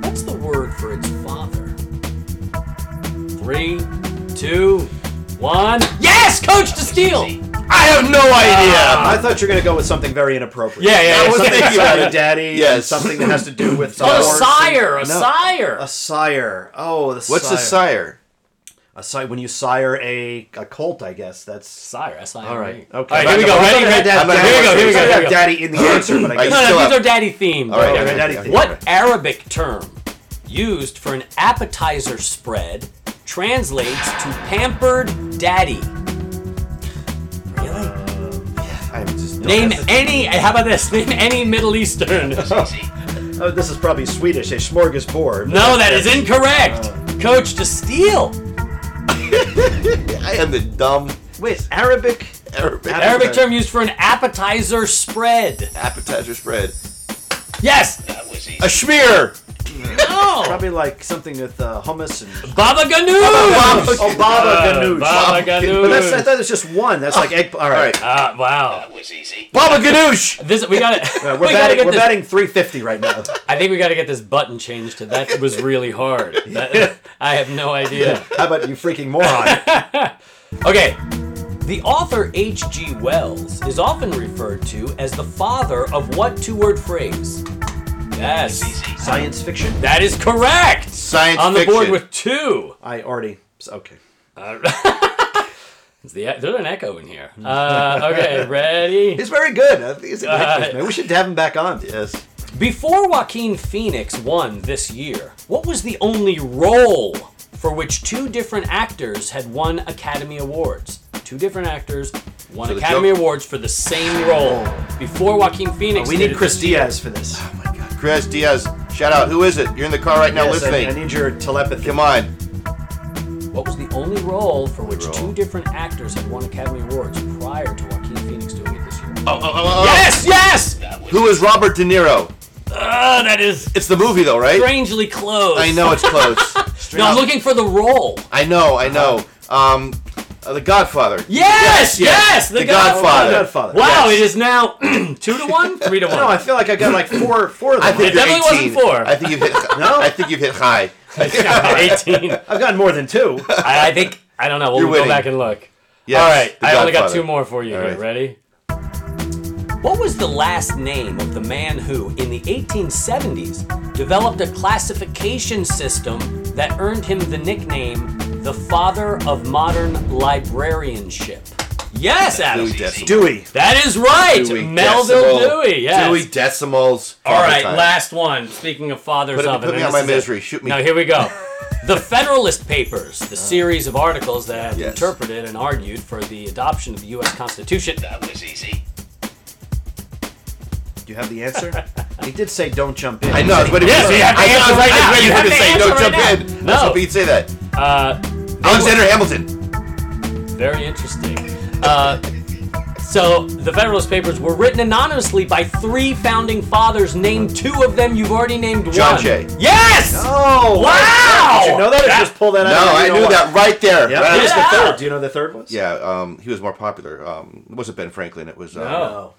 What's the word for its father? 3, 2, 1. Yes, Coach, to steal. I have no idea. I thought you were going to go with something very inappropriate. Yeah. Something about a daddy. Yes. Something that has to do with... A sire. Oh, the sire. What's a sire? When you sire a colt, I guess that's sire. S-I-R-E. All right. Okay. All right, here we go. Ready? Here we go. We have daddy in the answer, but I guess no, these are daddy themed. All right. Daddy themed. What Arabic term used for an appetizer spread translates to pampered daddy? Really? How about this? Name any Middle Eastern. Oh, this is probably Swedish. A smorgasbord. No, that is incorrect. Coach, to steal. I am the dumb. Wait, Arabic term used for an appetizer spread. Yes. That was easy. A schmear. No. Probably like something with hummus and baba ganoush. Baba ganoush. But I thought it was just one. That's like egg. All right. Wow. That was easy. Baba ganoush. We got it. We're batting 350 right now. I think we got to get this button changed to that was really hard. I have no idea. How about you freaking moron? Okay. The author H.G. Wells is often referred to as the father of what two-word phrase? Yes. Science fiction? That is correct. On the board with two. Okay. There's an echo in here. Okay, ready? He's very good. He's a great person. We should have him back on. Yes. Before Joaquin Phoenix won this year, what was the only role for which two different actors had won Academy Awards? Two different actors won Academy Awards for the same role. Before Joaquin Phoenix. We need Chris Diaz for this. Oh, my God. Chris Diaz, shout out. Who is it? You're in the car right now listening. I need your telepathy. Come on. What was the only role for which two different actors had won Academy Awards prior to Joaquin Phoenix doing it this year? Oh. Yes! Who is Robert De Niro? That is... It's the movie, though, right? Strangely close. I know it's close. No, I'm looking for the role. I know. The Godfather. Yes! The Godfather. Wow, yes. It is now 2-1, 3-1. No, I feel like I got like four of them. It definitely 18. Wasn't four. I think you've hit. No, I think you've hit high. I 18. I've gotten more than two. I think I don't know. We'll go back and look. Yes, all right, I only got two more for you. Right. Ready? What was the last name of the man who, in the 1870s, developed a classification system that earned him the nickname? The father of modern librarianship. Yes, Adam. Dewey. That is right. Melville Dewey. Yes. Dewey Decimals. All right, last one. Speaking of fathers of... Put me out my misery. Shoot me. Now, here we go. The Federalist Papers, the series of articles that interpreted and argued for the adoption of the U.S. Constitution. That was easy. Do you have the answer? He did say don't jump in. I know. But you have to say don't jump in. No. I was hoping you'd say that. Alexander Hamilton. Very interesting. So the Federalist Papers were written anonymously by three founding fathers. Name two of them. You've already named one. John Jay. Yes. No. Wow. Did you know that? Or just pull that out? No, I knew that right there. Yep. That was the third. Do you know who the third was? Yeah. He was more popular. It wasn't Ben Franklin. It was. No.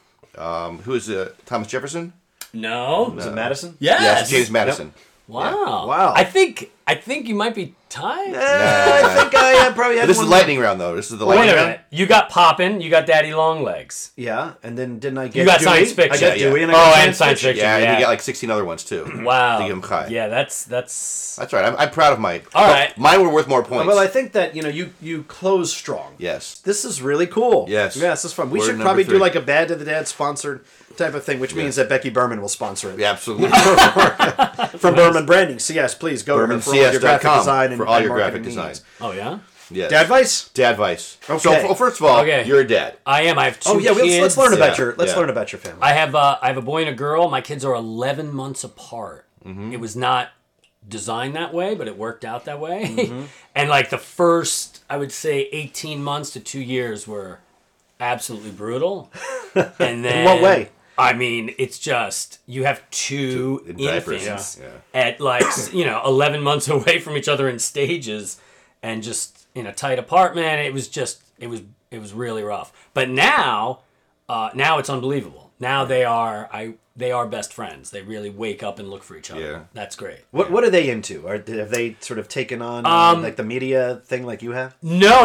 Who is Thomas Jefferson? No. Was it Madison? Yes. James Madison. Yep. Wow! Yeah. Wow! I think you might be tied. I think I probably had. This is lightning round, though. This is the lightning round. You got Poppin'. You got Daddy Longlegs. Yeah, and then didn't I get? You got Dewey? Science fiction. I got Dewey, and I got science fiction. Yeah, and you got like 16 other ones too. Wow. To give them high. Yeah, that's right. I'm proud of mine. All right, mine were worth more points. Well, I think that you close strong. Yes. This is really cool. Yes. Yeah, this is fun. We should probably do like a Bad to the Dad sponsored type of thing, which means that Becky Berman will sponsor it. Yeah, absolutely. From Berman Branding. So yes, please go to BermanCS.com for all your graphic design. Oh, yeah? Yes. Dadvice. Okay. So first of all, you're a dad. I am. I have two kids. Let's learn about your family. I have a boy and a girl. My kids are 11 months apart. Mm-hmm. It was not designed that way, but it worked out that way. Mm-hmm. And like the first, I would say, 18 months to 2 years were absolutely brutal. And then, in what way? I mean, it's just, you have two infants at like, 11 months away from each other in stages and just in a tight apartment. It was just, it was really rough. But now it's unbelievable. Now they are best friends. They really wake up and look for each other. Yeah. That's great. What are they into? Have they sort of taken on like the media thing like you have? No.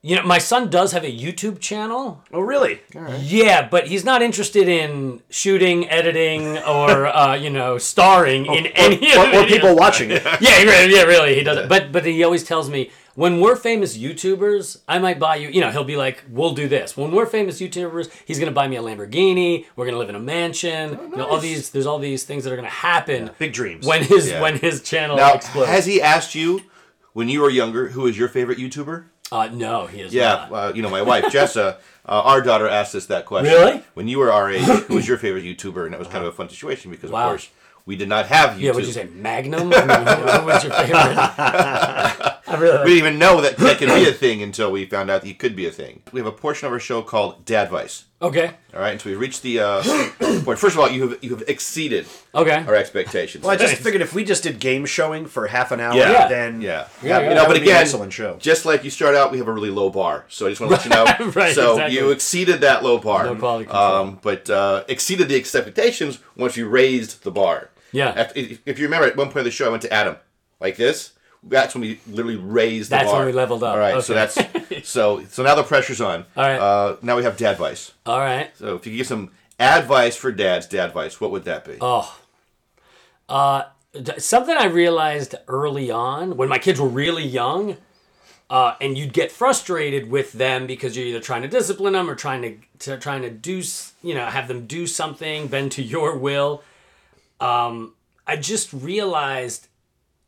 You know, my son does have a YouTube channel. Oh, really? All right. Yeah, but he's not interested in shooting, editing, or you know, starring in any of the videos. Or people watching it. Yeah, really, he doesn't. Yeah. But he always tells me, when we're famous YouTubers, I might buy you. You know, he'll be like, "We'll do this." When we're famous YouTubers, he's gonna buy me a Lamborghini. We're gonna live in a mansion. Oh, nice. You know, all these, there's all these things that are gonna happen. Yeah. Big dreams. When his channel explodes. Has he asked you, when you were younger, who is your favorite YouTuber? No, he is not. Yeah, you know, my wife, Jessa, our daughter asked us that question. Really? When you were our age, who was your favorite YouTuber? And that was kind of a fun situation because, of course, we did not have YouTube. Yeah, would you say Magnum? I mean, who was your favorite? I really didn't even know that could be a thing until we found out that it could be a thing. We have a portion of our show called Dadvice. Okay. All right, and so we've reached the point. First of all, you have exceeded our expectations. Well, I just figured if we just did game showing for half an hour, then... Yeah. You know, but again, an excellent show. Just like you start out, we have a really low bar. So I just want to let you know. Right, so exactly. You exceeded that low bar. No quality control. But exceeded the expectations once you raised the bar. Yeah. If you remember, at one point of the show, I went to Adam like this. That's when we literally raised the bar. That's when we leveled up. All right, okay. So that's so now the pressure's on. All right. Now we have Dadvice. All right. So if you could give some advice for dads, Dadvice, what would that be? Oh, something I realized early on when my kids were really young, and you'd get frustrated with them because you're either trying to discipline them or trying to do, you know, have them do something, bend to your will. I just realized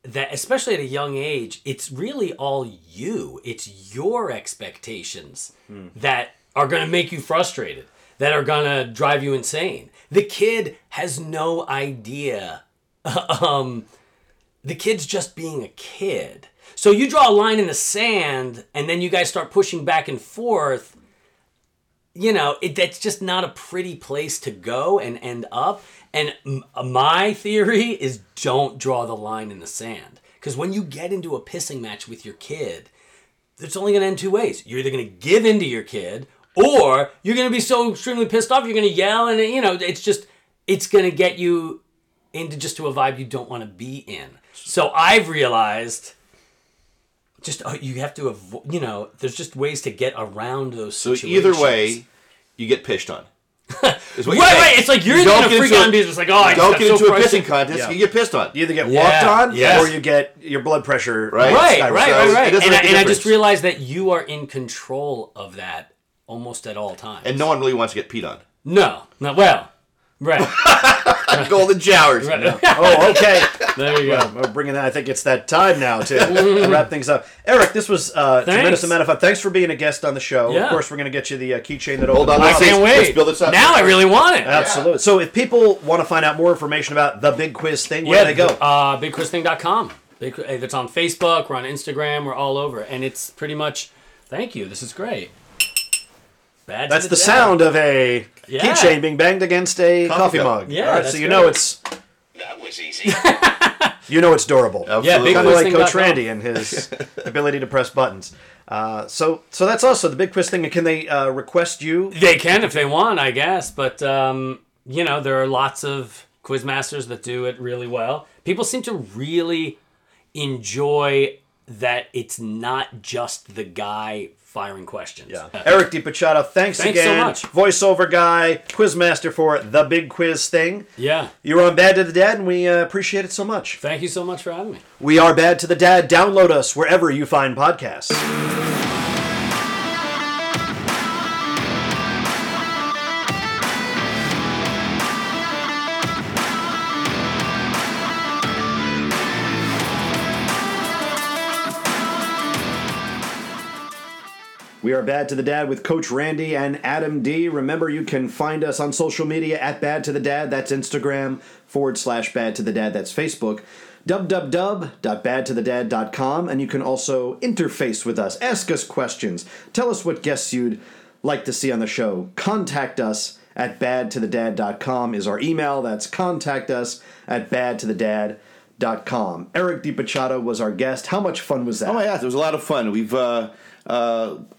that, especially at a young age, it's really all you. It's your expectations that are going to make you frustrated, that are going to drive you insane. The kid has no idea. The kid's just being a kid. So you draw a line in the sand, and then you guys start pushing back and forth. You know, that's just not a pretty place to go and end up. And my theory is, don't draw the line in the sand. Because when you get into a pissing match with your kid, it's only going to end two ways. You're either going to give in to your kid, or you're going to be so extremely pissed off, you're going to yell, and, you know, it's going to get you into just to a vibe you don't want to be in. So I've realized... you have to avoid, you know, there's just ways to get around those situations. So either way, you get pissed on. Right. It's like you're going to freak out because it's like, oh, I don't get into a pissing contest. Yeah. You get pissed on. You either get walked on or you get your blood pressure. Right. And I just realized that you are in control of that almost at all times. And no one really wants to get peed on. No. Well, right. Golden showers. Right. No. Oh, okay. There you go. Well, we're bringing that. I think it's that time now to wrap things up. Eric, this was a tremendous amount of fun. Thanks for being a guest on the show. Yeah. Of course, we're going to get you the keychain that opens. Hold on. I can't wait. Let's build this up. Now I really want it. Absolutely. Yeah. So if people want to find out more information about The Big Quiz Thing, where do they go? BigQuizThing.com. It's on Facebook. We're on Instagram. We're all over. And it's pretty much, thank you. This is great. That's the sound of a keychain being banged against a coffee mug. Yeah, all right, so you know it's... That was easy. You know it's durable. Absolutely. Yeah, big kind of like Coach Randy and his ability to press buttons. So that's also the Big Quiz Thing. Can they request you? They can if they want, I guess. But, you know, there are lots of quiz masters that do it really well. People seem to really enjoy that it's not just the guy firing questions. Yeah. Eric DiPachato, thanks again. So much. Voiceover guy, quizmaster for The Big Quiz Thing. Yeah. You were on Bad to the Dad, and we appreciate it so much. Thank you so much for having me. We are Bad to the Dad. Download us wherever you find podcasts. We are Bad to the Dad with Coach Randy and Adam D. Remember, you can find us on social media at Bad to the Dad. That's Instagram / Bad to the Dad. That's Facebook. www.badtothedad.com. And you can also interface with us. Ask us questions. Tell us what guests you'd like to see on the show. Contact us at badtothedad.com is our email. That's contact us at badtothedad.com. Eric DiPachato was our guest. How much fun was that? Oh, my gosh. It was a lot of fun. We've...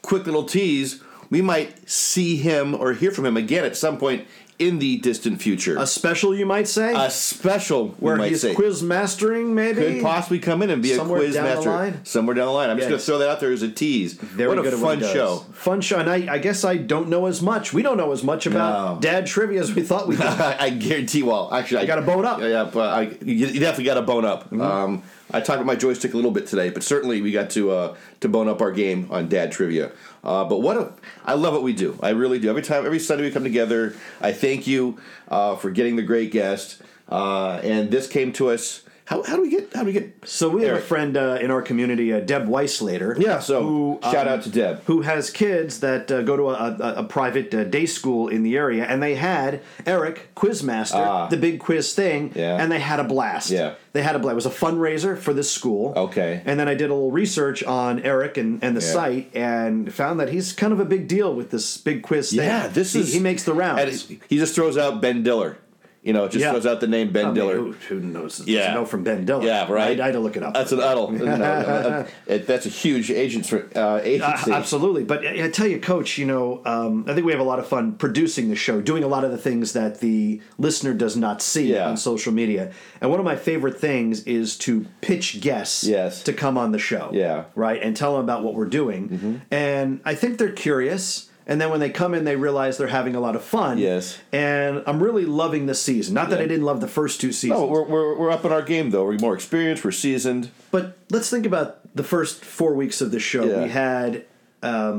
quick little tease, we might see him or hear from him again at some point in the distant future. A special, you might say? A special, where he's quiz mastering, maybe? Could possibly come in and be somewhere a quiz master. Somewhere down the line. I'm just going to throw that out there as a tease. What a fun show. Fun show. And I guess I don't know as much. We don't know as much about dad trivia as we thought we did. I guarantee, well, actually, I got to bone up. You definitely got to bone up. Mm-hmm. I talked about my joystick a little bit today, but certainly we got to bone up our game on dad trivia. But I love what we do. I really do. Every Sunday we come together. I thank you for getting the great guest. And this came to us. How do we get? So we have a friend in our community, Deb Weislater. Yeah. So shout out to Deb, who has kids that go to a private day school in the area, and they had Eric Quizmaster, the Big Quiz Thing, and they had a blast. Yeah. They had a blast. It was a fundraiser for this school. Okay. And then I did a little research on Eric and the site, and found that he's kind of a big deal with this Big Quiz Thing. Yeah. He makes the rounds. He just throws out Ben Diller. You know, it just throws out the name Ben Diller. Who knows? There's no from Ben Diller. Yeah, right. I had to look it up. That's an uddle. That's a huge agency. Absolutely. But I tell you, Coach, I think we have a lot of fun producing the show, doing a lot of the things that the listener does not see on social media. And one of my favorite things is to pitch guests to come on the show. Yeah. Right? And tell them about what we're doing. Mm-hmm. And I think they're curious. And then when they come in, they realize they're having a lot of fun. Yes. And I'm really loving this season. Not that I didn't love the first two seasons. No, we're up in our game, though. We're more experienced. We're seasoned. But let's think about the first 4 weeks of the show. Yeah. We had a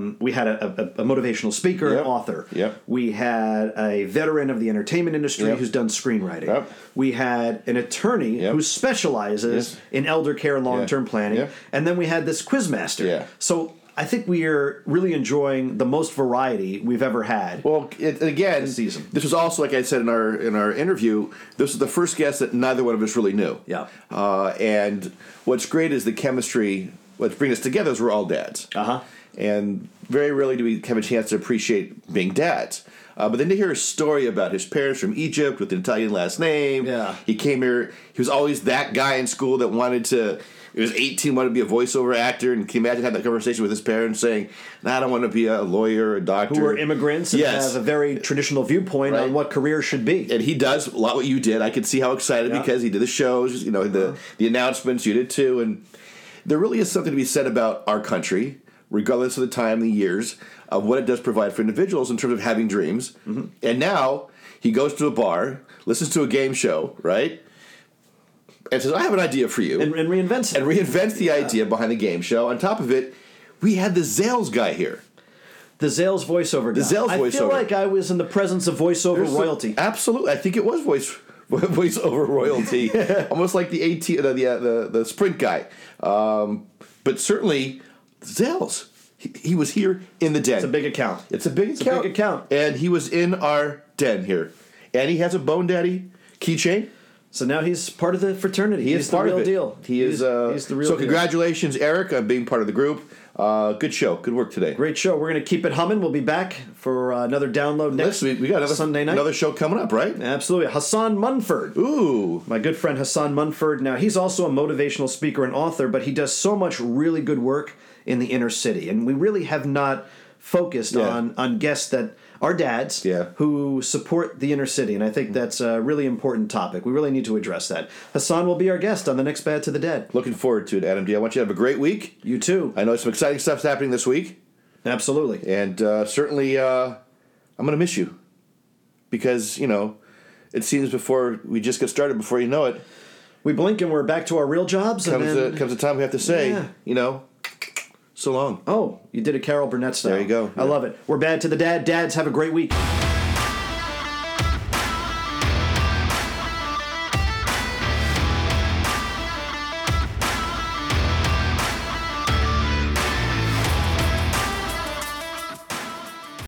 motivational speaker, an author. Yep. We had a veteran of the entertainment industry who's done screenwriting. Yep. We had an attorney who specializes in elder care and long-term planning. Yep. And then we had this quizmaster. Yeah. So I think we are really enjoying the most variety we've ever had. Well, this season. This was also, like I said in our interview, this was the first guest that neither one of us really knew. Yeah. And what's great is the chemistry. What brings us together is we're all dads. Uh huh. And very rarely do we have a chance to appreciate being dads. But then to hear a story about his parents from Egypt with an Italian last name. Yeah. He came here. He was always that guy in school that wanted to. He was 18, wanted to be a voiceover actor, and can you imagine having that conversation with his parents saying, I don't want to be a lawyer or a doctor. Who are immigrants and have a very traditional viewpoint on what career should be. And he does a lot what you did. I could see how excited because he did the shows, the announcements, you did too. And there really is something to be said about our country, regardless of the time, the years, of what it does provide for individuals in terms of having dreams. Mm-hmm. And now he goes to a bar, listens to a game show, right? And says, I have an idea for you. And reinvents it. And reinvents the idea behind the game show. On top of it, we had the Zales guy here. The Zales voiceover guy. I feel like I was in the presence of voiceover royalty. Absolutely. I think it was voiceover royalty. Almost like the the sprint guy. But certainly, Zales. He was here in the den. It's a big account. And he was in our den here. And he has a Bone Daddy keychain. So now he's part of the fraternity. He's the real deal. He's the real deal. So congratulations, Eric, on being part of the group. Good show. Good work today. Great show. We're going to keep it humming. We'll be back for another download next week. We got another Sunday night. Another show coming up, right? Absolutely. Hassan Munford. Ooh. My good friend Hassan Munford. Now, he's also a motivational speaker and author, but he does so much really good work in the inner city. And we really have not focused on guests that are dads who support the inner city, and I think that's a really important topic. We really need to address that. Hassan will be our guest on the next Bad to the Dad. Looking forward to it, Adam D. I want you to have a great week. You too. I know some exciting stuff's happening this week. Absolutely. And certainly I'm going to miss you because, it seems before we just get started, before you know it. We blink and we're back to our real jobs. Comes a time we have to say, so long. Oh, you did a Carol Burnett style. There you go. I love it. We're Bad to the Dad. Dads, have a great week.